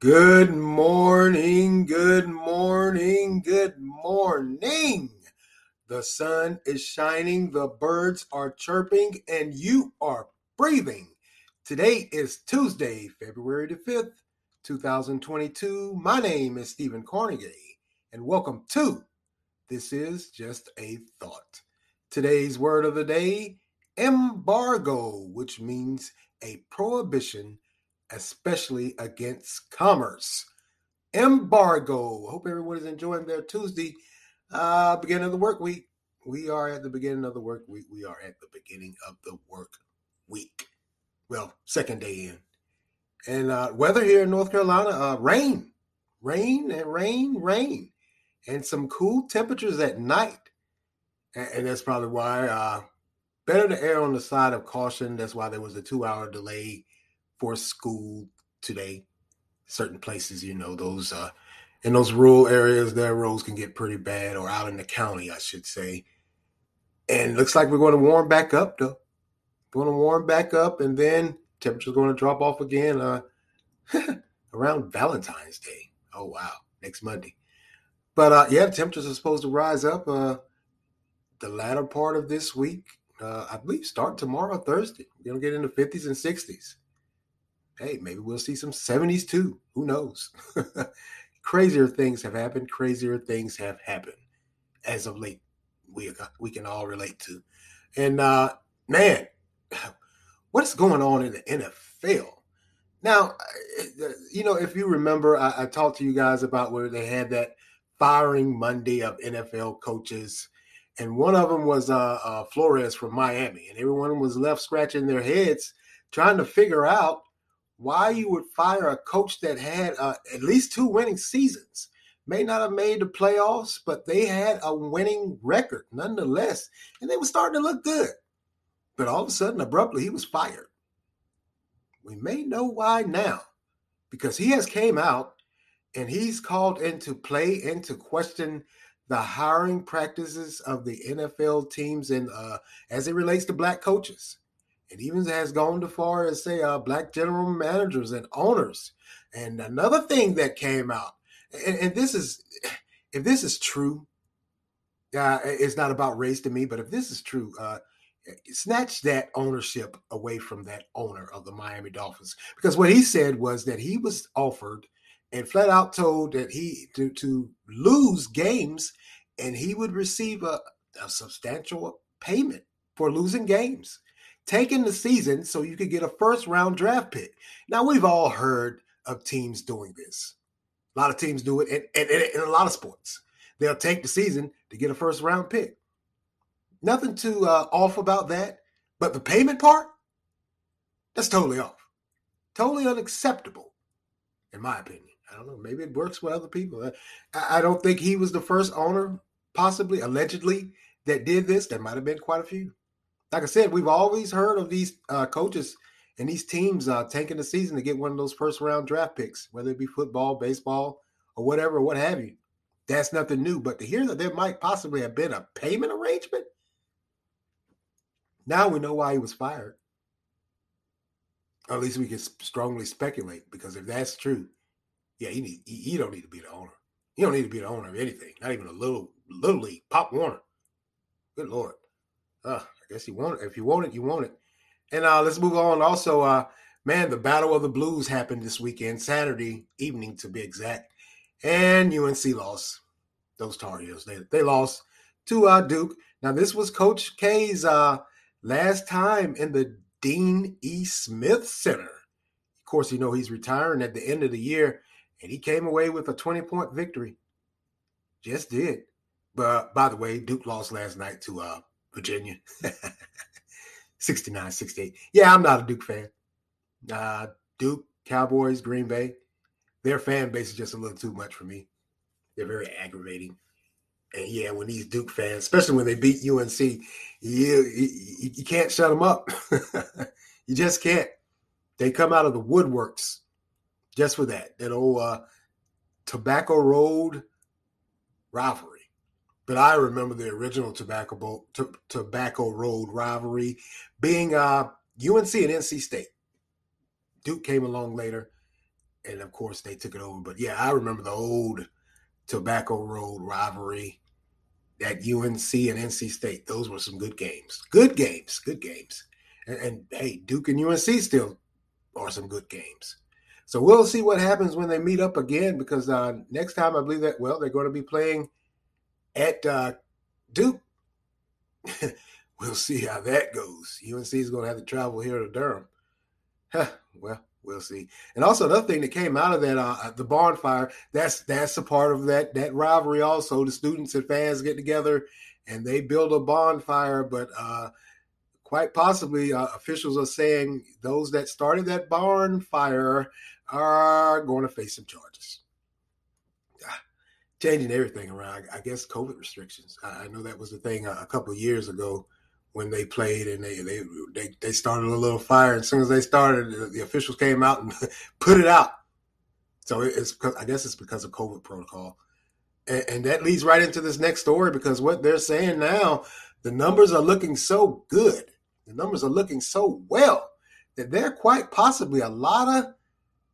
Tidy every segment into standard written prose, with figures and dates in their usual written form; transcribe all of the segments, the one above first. Good morning, good morning, good morning. The sun is shining, the birds are chirping, and you are breathing. Today is Tuesday, February the 5th, 2022. My name is Stephen Carnegie, and welcome to This is Just a Thought. Today's word of the day, embargo, which means a prohibition, especially against commerce. Embargo. I hope everyone is enjoying their Tuesday, beginning of the work week. We are at the beginning of the work week. We are at the beginning of the work week. Well, second day in. And weather here in North Carolina, rain. And some cool temperatures at night. And that's probably why better to err on the side of caution. That's why there was a 2-hour delay for school today. Certain places, you know, those in those rural areas, their roads can get pretty bad, or out in the county, I should say. And it looks like we're going to warm back up, though. Going to warm back up, and then temperature's going to drop off again around Valentine's Day. Oh, wow, next Monday. But, yeah, the temperatures are supposed to rise up the latter part of this week. I believe start tomorrow, Thursday. We're going to get in the 50s and 60s. Hey, maybe we'll see some 70s too. Who knows? Crazier things have happened. Crazier things have happened as of late. We can all relate to. And man, what's going on in the NFL? Now, you know, if you remember, I talked to you guys about where they had that firing Monday of NFL coaches. And one of them was Flores from Miami. And everyone was left scratching their heads trying to figure out why you would fire a coach that had at least 2 winning seasons, may not have made the playoffs, but they had a winning record nonetheless, and they were starting to look good. But all of a sudden, abruptly, he was fired. We may know why now, because he has came out and he's called into play and to question the hiring practices of the NFL teams and as it relates to black coaches. It even has gone to far as, say, black general managers and owners. And another thing that came out, and this is, if this is true, it's not about race to me, but if this is true, snatch that ownership away from that owner of the Miami Dolphins. Because what he said was that he was offered and flat out told that he to lose games and he would receive a substantial payment for losing games. Taking the season so you could get a first-round draft pick. Now, we've all heard of teams doing this. A lot of teams do it in a lot of sports. They'll take the season to get a first-round pick. Nothing too off about that, but the payment part, that's totally off. Totally unacceptable, in my opinion. I don't know. Maybe it works with other people. I don't think he was the first owner, possibly, allegedly, that did this. There might have been quite a few. Like I said, we've always heard of these coaches and these teams taking the season to get one of those first-round draft picks, whether it be football, baseball, or whatever, what have you. That's nothing new. But to hear that there might possibly have been a payment arrangement, now we know why he was fired. Or at least we can strongly speculate, because if that's true, yeah, you don't need to be the owner. You don't need to be the owner of anything, not even a little league, Pop Warner. Good Lord. I guess you want it. If you want it, you want it. And let's move on. Also, man, the Battle of the Blues happened this weekend, Saturday evening to be exact. And UNC lost. Those Tar Heels, they lost to Duke. Now, this was Coach K's last time in the Dean E. Smith Center. Of course, you know he's retiring at the end of the year, and he came away with a 20-point victory. Just did. But, by the way, Duke lost last night to Virginia, 69-68. Yeah, I'm not a Duke fan. Duke, Cowboys, Green Bay, their fan base is just a little too much for me. They're very aggravating. And, yeah, when these Duke fans, especially when they beat UNC, you can't shut them up. You just can't. They come out of the woodworks just for that. That old Tobacco Road rivalry. But I remember the original Tobacco Road rivalry being UNC and NC State. Duke came along later, and of course they took it over. But yeah, I remember the old Tobacco Road rivalry, that UNC and NC State. Those were some good games. Good games. And hey, Duke and UNC still are some good games. So we'll see what happens when they meet up again, because next time I believe that, well, they're going to be playing at Duke. We'll see how that goes. UNC is going to have to travel here to Durham. Well, we'll see. And also another thing that came out of that, the bonfire, that's a part of that rivalry also. The students and fans get together and they build a bonfire, but quite possibly officials are saying those that started that bonfire are going to face some charges. Changing everything around, I guess COVID restrictions. I know that was the thing a couple of years ago when they played and they started a little fire. As soon as they started, the officials came out and put it out. So I guess it's because of COVID protocol. And that leads right into this next story, because what they're saying now, the numbers are looking so good. The numbers are looking so well that there quite possibly a lot of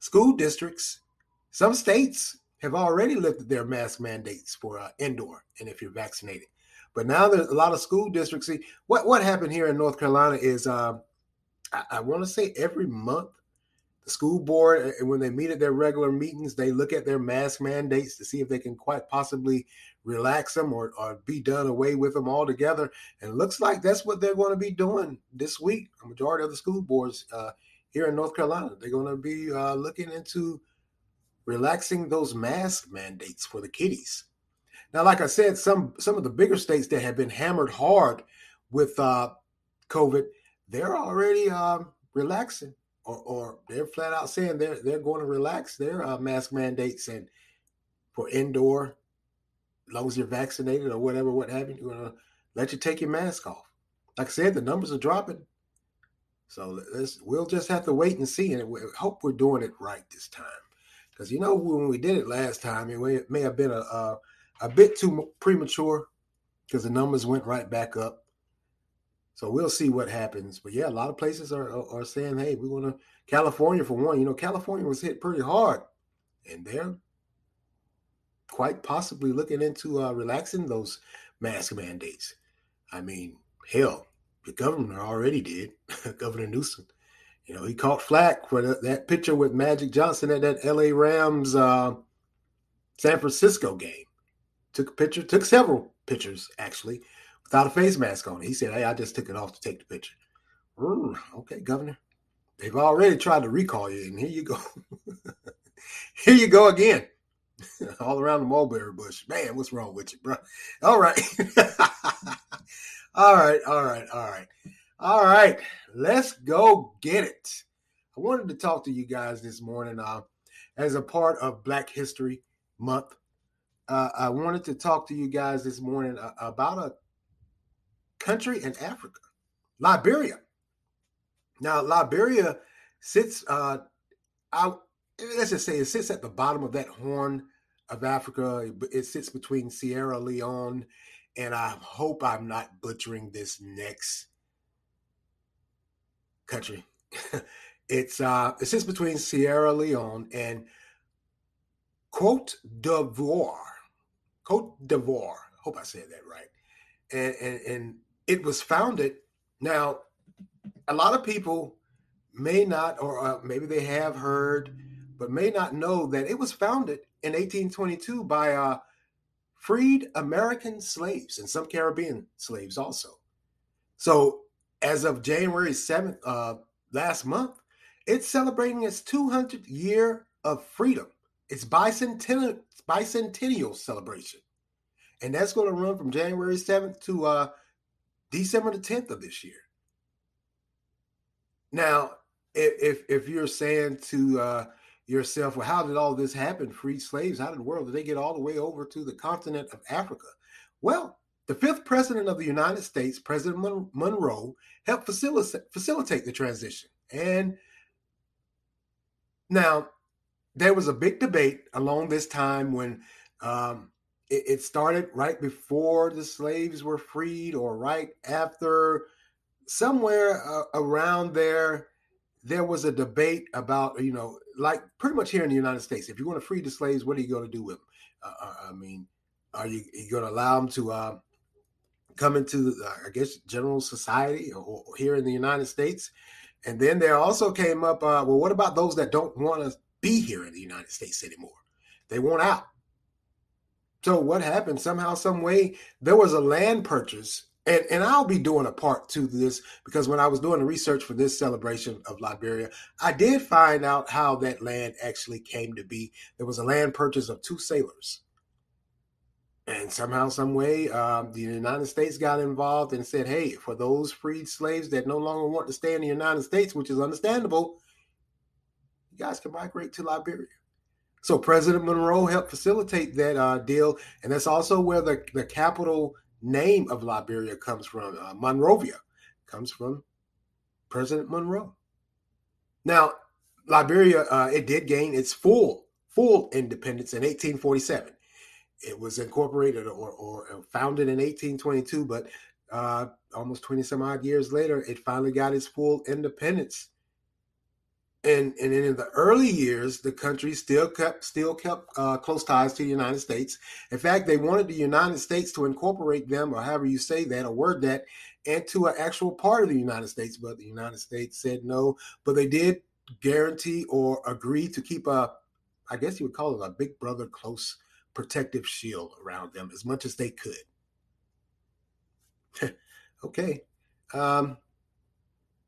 school districts, some states, have already lifted their mask mandates for indoor and if you're vaccinated. But now there's a lot of school districts. See, what happened here in North Carolina is I want to say every month the school board, when they meet at their regular meetings, they look at their mask mandates to see if they can quite possibly relax them or be done away with them altogether. And it looks like that's what they're going to be doing this week. A majority of the school boards here in North Carolina, they're going to be looking into relaxing those mask mandates for the kiddies. Now, like I said, some of the bigger states that have been hammered hard with COVID, they're already relaxing, or they're flat out saying they're going to relax their mask mandates, and for indoor, as long as you're vaccinated or whatever, what have you, you're going to let you take your mask off. Like I said, the numbers are dropping. So we'll just have to wait and see, and hope we're doing it right this time. Because, you know, when we did it last time, it may have been a bit too premature, because the numbers went right back up. So we'll see what happens. But, yeah, a lot of places are saying, hey, we want to – California, for one. You know, California was hit pretty hard. And they're quite possibly looking into relaxing those mask mandates. I mean, hell, the governor already did, Governor Newsom. You know, he caught flack for that picture with Magic Johnson at that LA Rams San Francisco game. Took several pictures, actually, without a face mask on. He said, hey, I just took it off to take the picture. Ooh, okay, Governor. They've already tried to recall you, and here you go. Here you go again. All around the mulberry bush. Man, what's wrong with you, bro? All right. All right. All right, let's go get it. I wanted to talk to you guys this morning as a part of Black History Month. I wanted to talk to you guys this morning about a country in Africa, Liberia. Now, Liberia sits, let's just say it sits at the bottom of that horn of Africa. It sits between Sierra Leone, and I hope I'm not butchering this next country. It sits between Sierra Leone and Côte d'Ivoire. I hope I said that right. And it was founded. Now, a lot of people may not, or maybe they have heard, but may not know that it was founded in 1822 by freed American slaves and some Caribbean slaves also. So, as of January 7th, last month, it's celebrating its 200th year of freedom. It's bicentennial celebration. And that's going to run from January 7th to December the 10th of this year. Now, if you're saying to yourself, well, how did all this happen? Freed slaves, how in the world did they get all the way over to the continent of Africa? Well, the fifth president of the United States, President Monroe, helped facilitate the transition. And now there was a big debate along this time when it started right before the slaves were freed or right after, somewhere around there. there was a debate about, you know, like pretty much here in the United States, if you're going to free the slaves, what are you going to do with them? I mean, are you going to allow them to come into, I guess, general society or here in the United States? And then there also came up, well, what about those that don't want to be here in the United States anymore? They want out. So what happened? Somehow, some way, there was a land purchase. And I'll be doing a part two to this, because when I was doing the research for this celebration of Liberia, I did find out how that land actually came to be. There was a land purchase of two sailors. And somehow, some way, the United States got involved and said, hey, for those freed slaves that no longer want to stay in the United States, which is understandable, you guys can migrate to Liberia. So President Monroe helped facilitate that deal. And that's also where the capital name of Liberia comes from. Monrovia comes from President Monroe. Now, Liberia, it did gain its full independence in 1847. It was incorporated or founded in 1822, but almost 20 some odd years later, it finally got its full independence. And in the early years, the country still kept close ties to the United States. In fact, they wanted the United States to incorporate them, or however you say that or word that, into an actual part of the United States. But the United States said no. But they did guarantee or agree to keep a, I guess you would call it a big brother close protective shield around them as much as they could. Okay.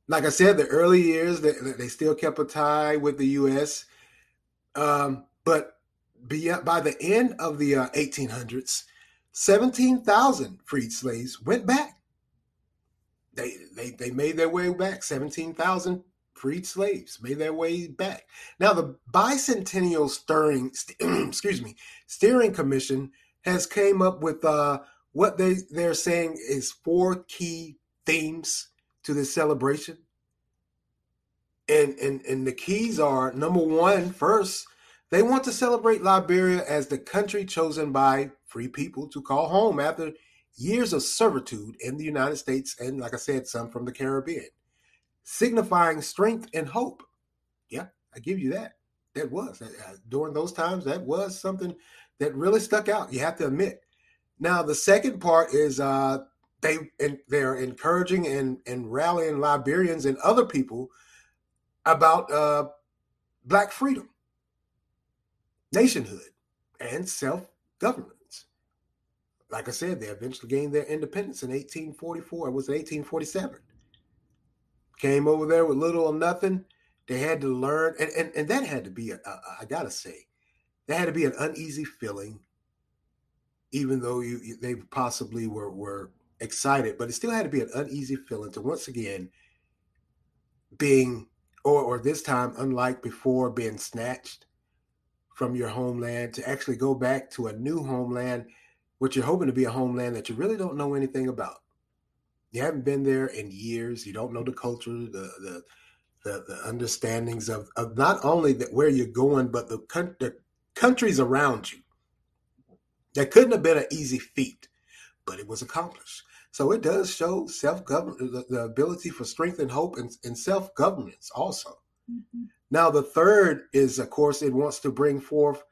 Like I said, the early years, they still kept a tie with the U.S. But by the end of the 1800s, 17,000 freed slaves went back. They made their way back. 17,000 freed slaves made their way back. Now, the Bicentennial Steering Commission has came up with what they're saying is four key themes to this celebration. And the keys are, number one, first, they want to celebrate Liberia as the country chosen by free people to call home after years of servitude in the United States and, like I said, some from the Caribbean, signifying strength and hope. Yeah, I give you that. That was, during those times, that was something that really stuck out, you have to admit. Now, the second part is they're encouraging and rallying Liberians and other people about Black freedom, nationhood, and self-governance. Like I said, they eventually gained their independence in 1844. It was 1847. Came over there with little or nothing. They had to learn, and that had to be, I got to say, that had to be an uneasy feeling, even though they possibly were excited, but it still had to be an uneasy feeling to once again being, or this time, unlike before, being snatched from your homeland to actually go back to a new homeland, which you're hoping to be a homeland that you really don't know anything about. You haven't been there in years. You don't know the culture, the understandings of not only that where you're going, but the countries around you. That couldn't have been an easy feat, but it was accomplished. So it does show self-government, the ability for strength and hope and self-governance also. Mm-hmm. Now, the third is, of course, it wants to bring forth,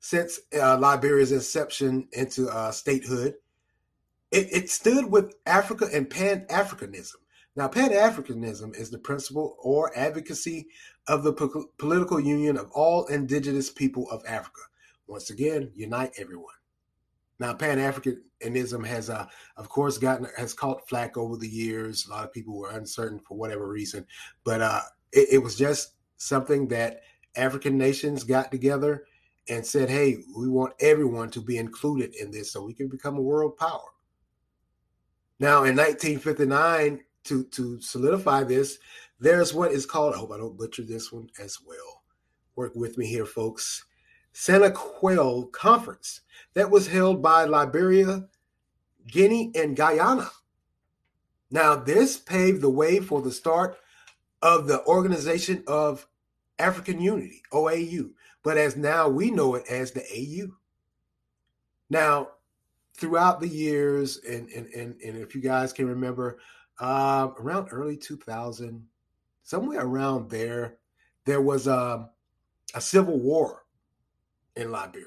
since Liberia's inception into statehood, it stood with Africa and Pan-Africanism. Now, Pan-Africanism is the principle or advocacy of the political union of all indigenous people of Africa. Once again, unite everyone. Now, Pan-Africanism has, of course, has caught flack over the years. A lot of people were uncertain for whatever reason, but it was just something that African nations got together and said, "Hey, we want everyone to be included in this, so we can become a world power." Now, in 1959, to solidify this, there's what is called—I hope I don't butcher this one as well. Work with me here, folks. Santa Quelle Conference that was held by Liberia, Guinea, and Guyana. Now, this paved the way for the start of the Organization of African Unity, OAU, but as now we know it as the AU. Now, throughout the years, and if you guys can remember, around early 2000, somewhere around there, there was a civil war in Liberia.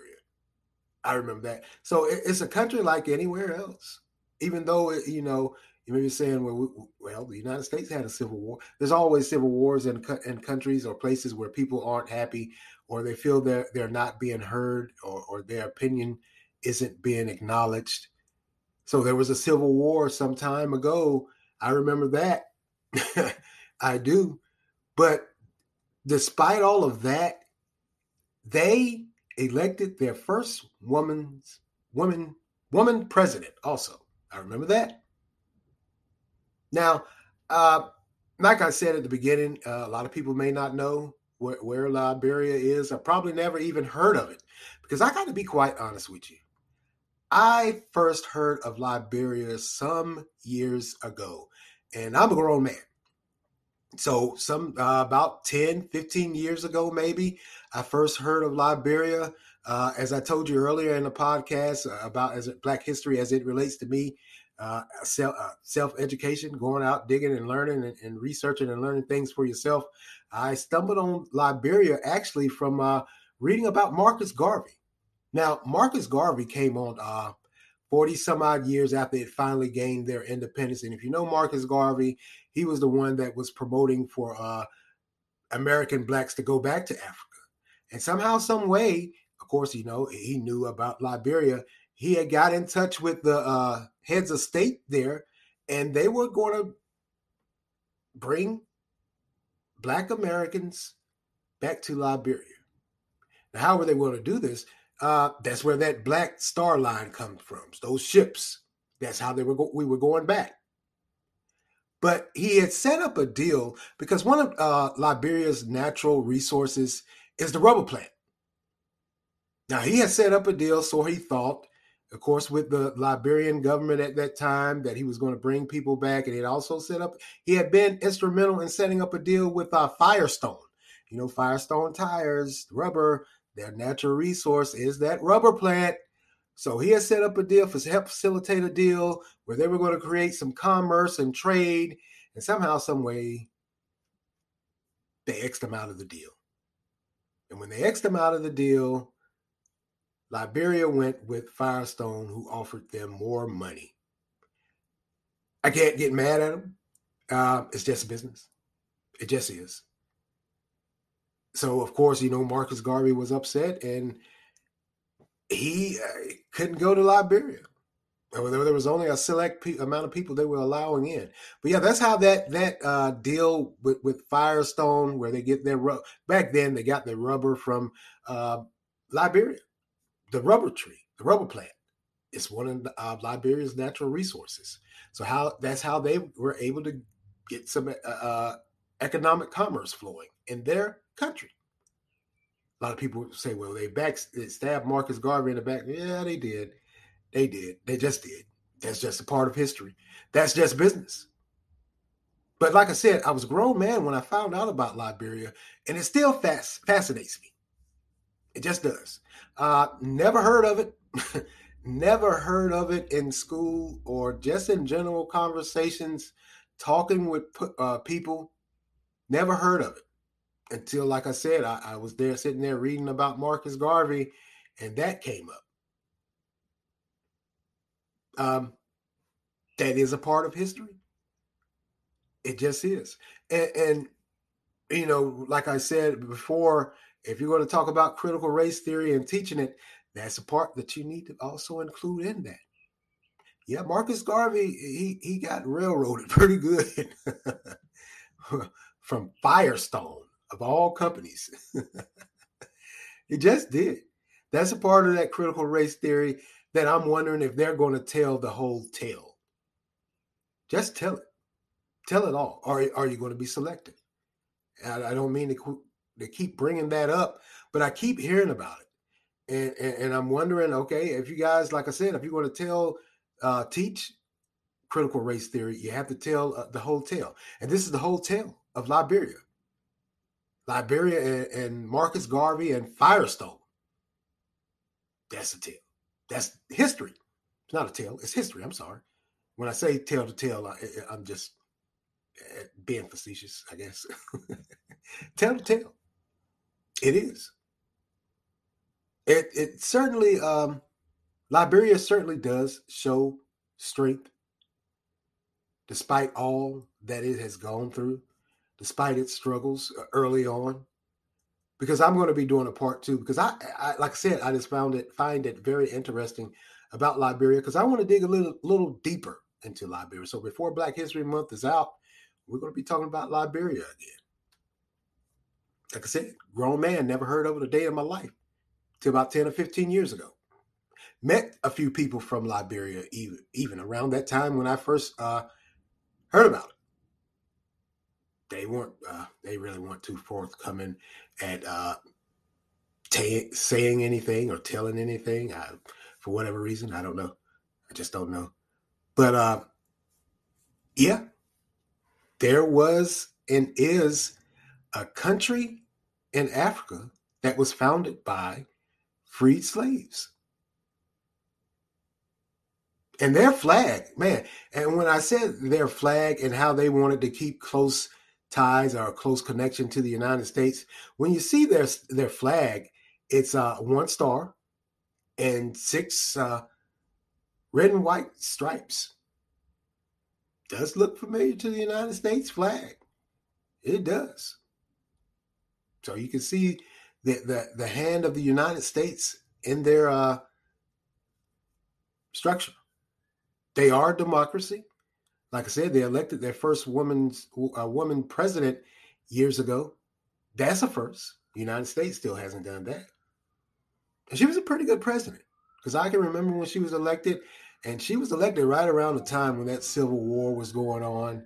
I remember that. So it's a country like anywhere else, even though, you know, you may be saying, well, the United States had a civil war. There's always civil wars in countries or places where people aren't happy or they feel they're not being heard or their opinion isn't being acknowledged. So there was a civil war some time ago. I remember that. I do. But despite all of that, they elected their first woman president also. I remember that. Now, like I said at the beginning, a lot of people may not know where Liberia is. I probably never even heard of it because I got to be quite honest with you. I first heard of Liberia some years ago, and I'm a grown man. So about 10, 15 years ago, maybe, I first heard of Liberia, as I told you earlier in the podcast, about as Black history as it relates to me, self-education, going out, digging and learning and researching and learning things for yourself. I stumbled on Liberia actually from reading about Marcus Garvey. Now, Marcus Garvey came on 40-some-odd years after it finally gained their independence. And if you know Marcus Garvey, he was the one that was promoting for American blacks to go back to Africa. And somehow, some way, of course, you know, he knew about Liberia. He had got in touch with the heads of state there, and they were going to bring black Americans back to Liberia. Now, how were they going to do this? That's where that Black Star Line comes from. Those ships. That's how we were going back. But he had set up a deal because one of Liberia's natural resources is the rubber plant. Now, he had set up a deal, so he thought, of course, with the Liberian government at that time, that he was going to bring people back. And he had been instrumental in setting up a deal with Firestone. You know, Firestone tires, rubber. Their natural resource is that rubber plant. So he has set up a deal to help facilitate a deal where they were going to create some commerce and trade. And somehow, some way, they X'd them out of the deal. And when they X'd them out of the deal, Liberia went with Firestone, who offered them more money. I can't get mad at them. It's just business. It just is. So, of course, you know, Marcus Garvey was upset and he couldn't go to Liberia. There was only a select amount of people they were allowing in. But, yeah, that's how that deal with Firestone, where they get their rubber. Back then, they got their rubber from Liberia, the rubber tree, the rubber plant. It's one of Liberia's natural resources. So that's how they were able to get some economic commerce flowing in their country. A lot of people say, well, they stabbed Marcus Garvey in the back. Yeah, they did. They did. They just did. That's just a part of history. That's just business. But like I said, I was a grown man when I found out about Liberia, and it still fascinates me. It just does. Never heard of it. Never heard of it in school or just in general conversations, talking with people. Never heard of it until, like I said, I was there sitting there reading about Marcus Garvey, and that came up. That is a part of history. It just is. And you know, like I said before, if you're going to talk about critical race theory and teaching it, that's a part that you need to also include in that. Yeah, Marcus Garvey, he got railroaded pretty good. From Firestone, of all companies. It just did. That's a part of that critical race theory that I'm wondering if they're going to tell the whole tale. Just tell it. Tell it all. Are you going to be selective? I don't mean to keep bringing that up, but I keep hearing about it. And I'm wondering, okay, if you guys, like I said, if you're going to teach critical race theory, you have to tell the whole tale. And this is the whole tale of Liberia. Liberia and Marcus Garvey and Firestone. That's a tale. That's history. It's not a tale. It's history. I'm sorry. When I say tale to tale, I'm just being facetious, I guess. Tell to tell. It is. It certainly, Liberia certainly does show strength despite all that it has gone through, despite its struggles early on. Because I'm going to be doing a part two, because I like I said, I just find it very interesting about Liberia, because I want to dig a little deeper into Liberia. So before Black History Month is out, we're going to be talking about Liberia again. Like I said, grown man, never heard of it a day in my life till about 10 or 15 years ago. Met a few people from Liberia even around that time when I first heard about it. They weren't. They really weren't too forthcoming at saying anything or telling anything. For whatever reason, I don't know. I just don't know. But yeah, there was and is a country in Africa that was founded by freed slaves. And their flag, man. And when I said their flag and how they wanted to keep close ties or a close connection to the United States. When you see their flag, it's one star and six red and white stripes. Does look familiar to the United States flag. It does. So you can see the hand of the United States in their structure. They are a democracy. Like I said, they elected their first woman president years ago. That's a first. The United States still hasn't done that. And she was a pretty good president, because I can remember when she was elected, and she was elected right around the time when that Civil War was going on.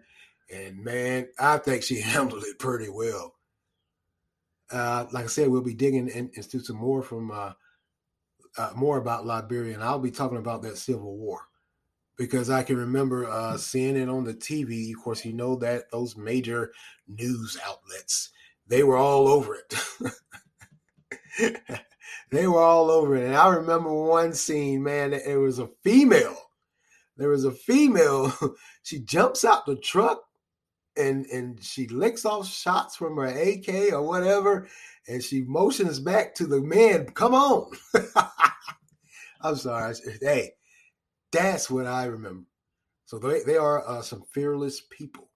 And, man, I think she handled it pretty well. Like I said, we'll be digging into some more from more about Liberia, and I'll be talking about that Civil War. Because I can remember seeing it on the TV. Of course, you know that those major news outlets, they were all over it. They were all over it. And I remember one scene, man, it was a female. There was a female. She jumps out the truck and she licks off shots from her AK or whatever. And she motions back to the men. Come on. I'm sorry. Hey. That's what I remember. So they are some fearless people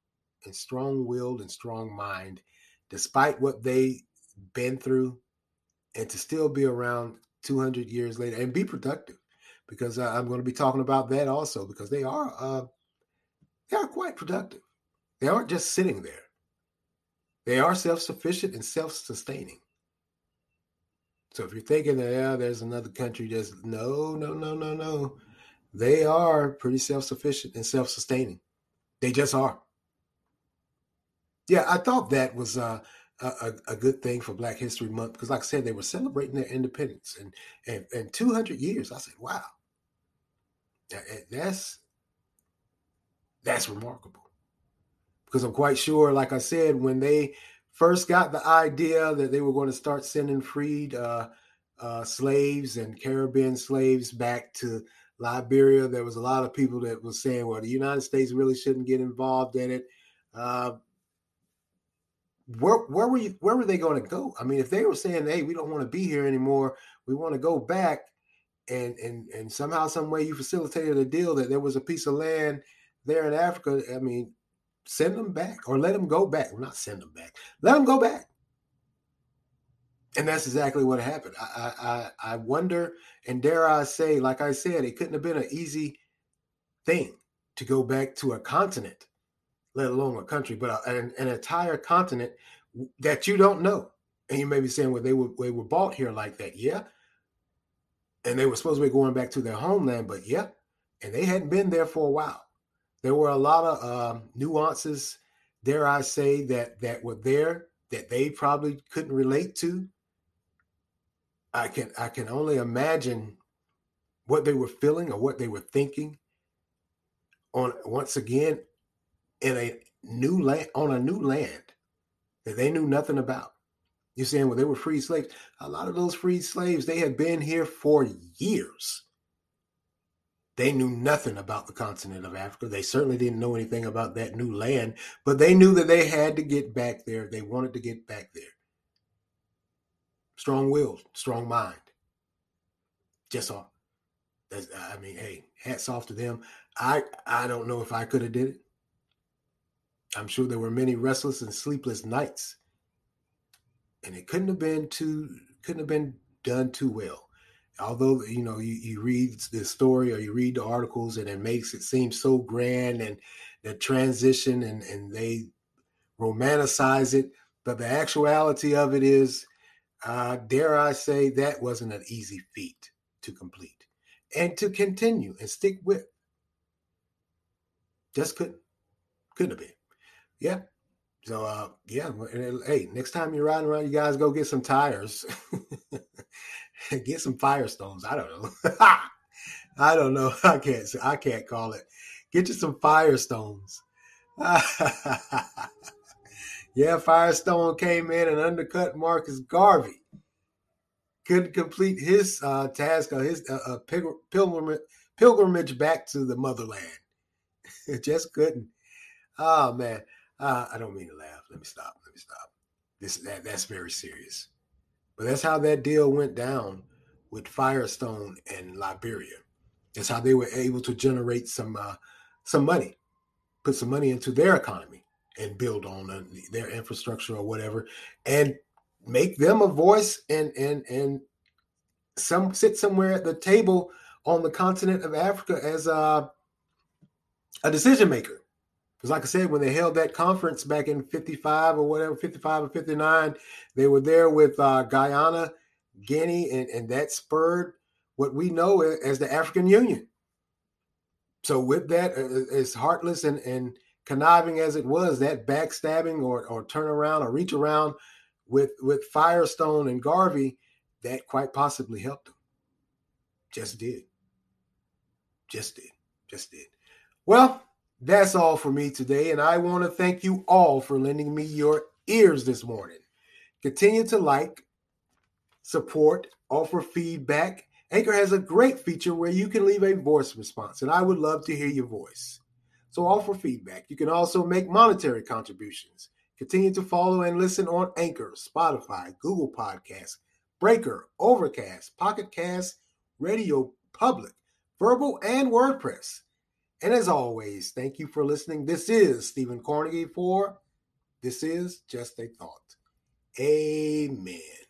and strong-willed and strong-minded, despite what they've been through, and to still be around 200 years later and be productive, because I'm going to be talking about that also, because they are quite productive. They aren't just sitting there. They are self-sufficient and self-sustaining. So if you're thinking that there's another country, just no. They are pretty self-sufficient and self-sustaining. They just are. Yeah, I thought that was a good thing for Black History Month, because like I said, they were celebrating their independence and 200 years. I said, wow, that's remarkable. Because I'm quite sure, like I said, when they first got the idea that they were going to start sending freed slaves and Caribbean slaves back to Liberia, there was a lot of people that was saying, well, the United States really shouldn't get involved in it. Where were they going to go? I mean, if they were saying, hey, we don't want to be here anymore, we want to go back, and somehow, some way you facilitated a deal that there was a piece of land there in Africa, I mean, send them back or let them go back. Well, not send them back. Let them go back. And that's exactly what happened. I wonder, and dare I say, like I said, it couldn't have been an easy thing to go back to a continent, let alone a country, but an entire continent that you don't know. And you may be saying, well, they were bought here like that. Yeah. And they were supposed to be going back to their homeland, but yeah. And they hadn't been there for a while. There were a lot of nuances, dare I say, that were there that they probably couldn't relate to. I can only imagine what they were feeling or what they were thinking on, once again, on a new land that they knew nothing about. You're saying, well, they were free slaves. A lot of those free slaves, they had been here for years. They knew nothing about the continent of Africa. They certainly didn't know anything about that new land, but they knew that they had to get back there. They wanted to get back there. Strong-willed, strong mind. Just all. That's, I mean, hey, hats off to them. I don't know if I could have did it. I'm sure there were many restless and sleepless nights, and it couldn't have been done too well. Although, you know, you read the story or you read the articles and it makes it seem so grand, and the transition, and they romanticize it. But the actuality of it is, dare I say, that wasn't an easy feat to complete and to continue and stick with. Just couldn't have been. Yeah. So, yeah. Hey, next time you're riding around, you guys go get some tires. Get some Firestones. I don't know. I don't know. I can't call it. Get you some Firestones. Yeah, Firestone came in and undercut Marcus Garvey. Couldn't complete his task or his pilgrimage back to the motherland. Just couldn't. Oh, man. I don't mean to laugh. Let me stop. That's very serious. But that's how that deal went down with Firestone and Liberia. That's how they were able to generate some money, put some money into their economy and build on their infrastructure or whatever, and make them a voice and some sit somewhere at the table on the continent of Africa as a decision maker. Because like I said, when they held that conference back in 55 or 59, they were there with Guyana, Guinea, and that spurred what we know as the African Union. So with that, as heartless and conniving as it was, that backstabbing or turnaround or reach around with Firestone and Garvey, that quite possibly helped them. Just did. Well, that's all for me today, and I want to thank you all for lending me your ears this morning. Continue to like, support, offer feedback. Anchor has a great feature where you can leave a voice response, and I would love to hear your voice. So offer feedback. You can also make monetary contributions. Continue to follow and listen on Anchor, Spotify, Google Podcasts, Breaker, Overcast, Pocket Cast, Radio Public, Verbal, and WordPress. And as always, thank you for listening. This is Stephen Carnegie for This Is Just a Thought. Amen.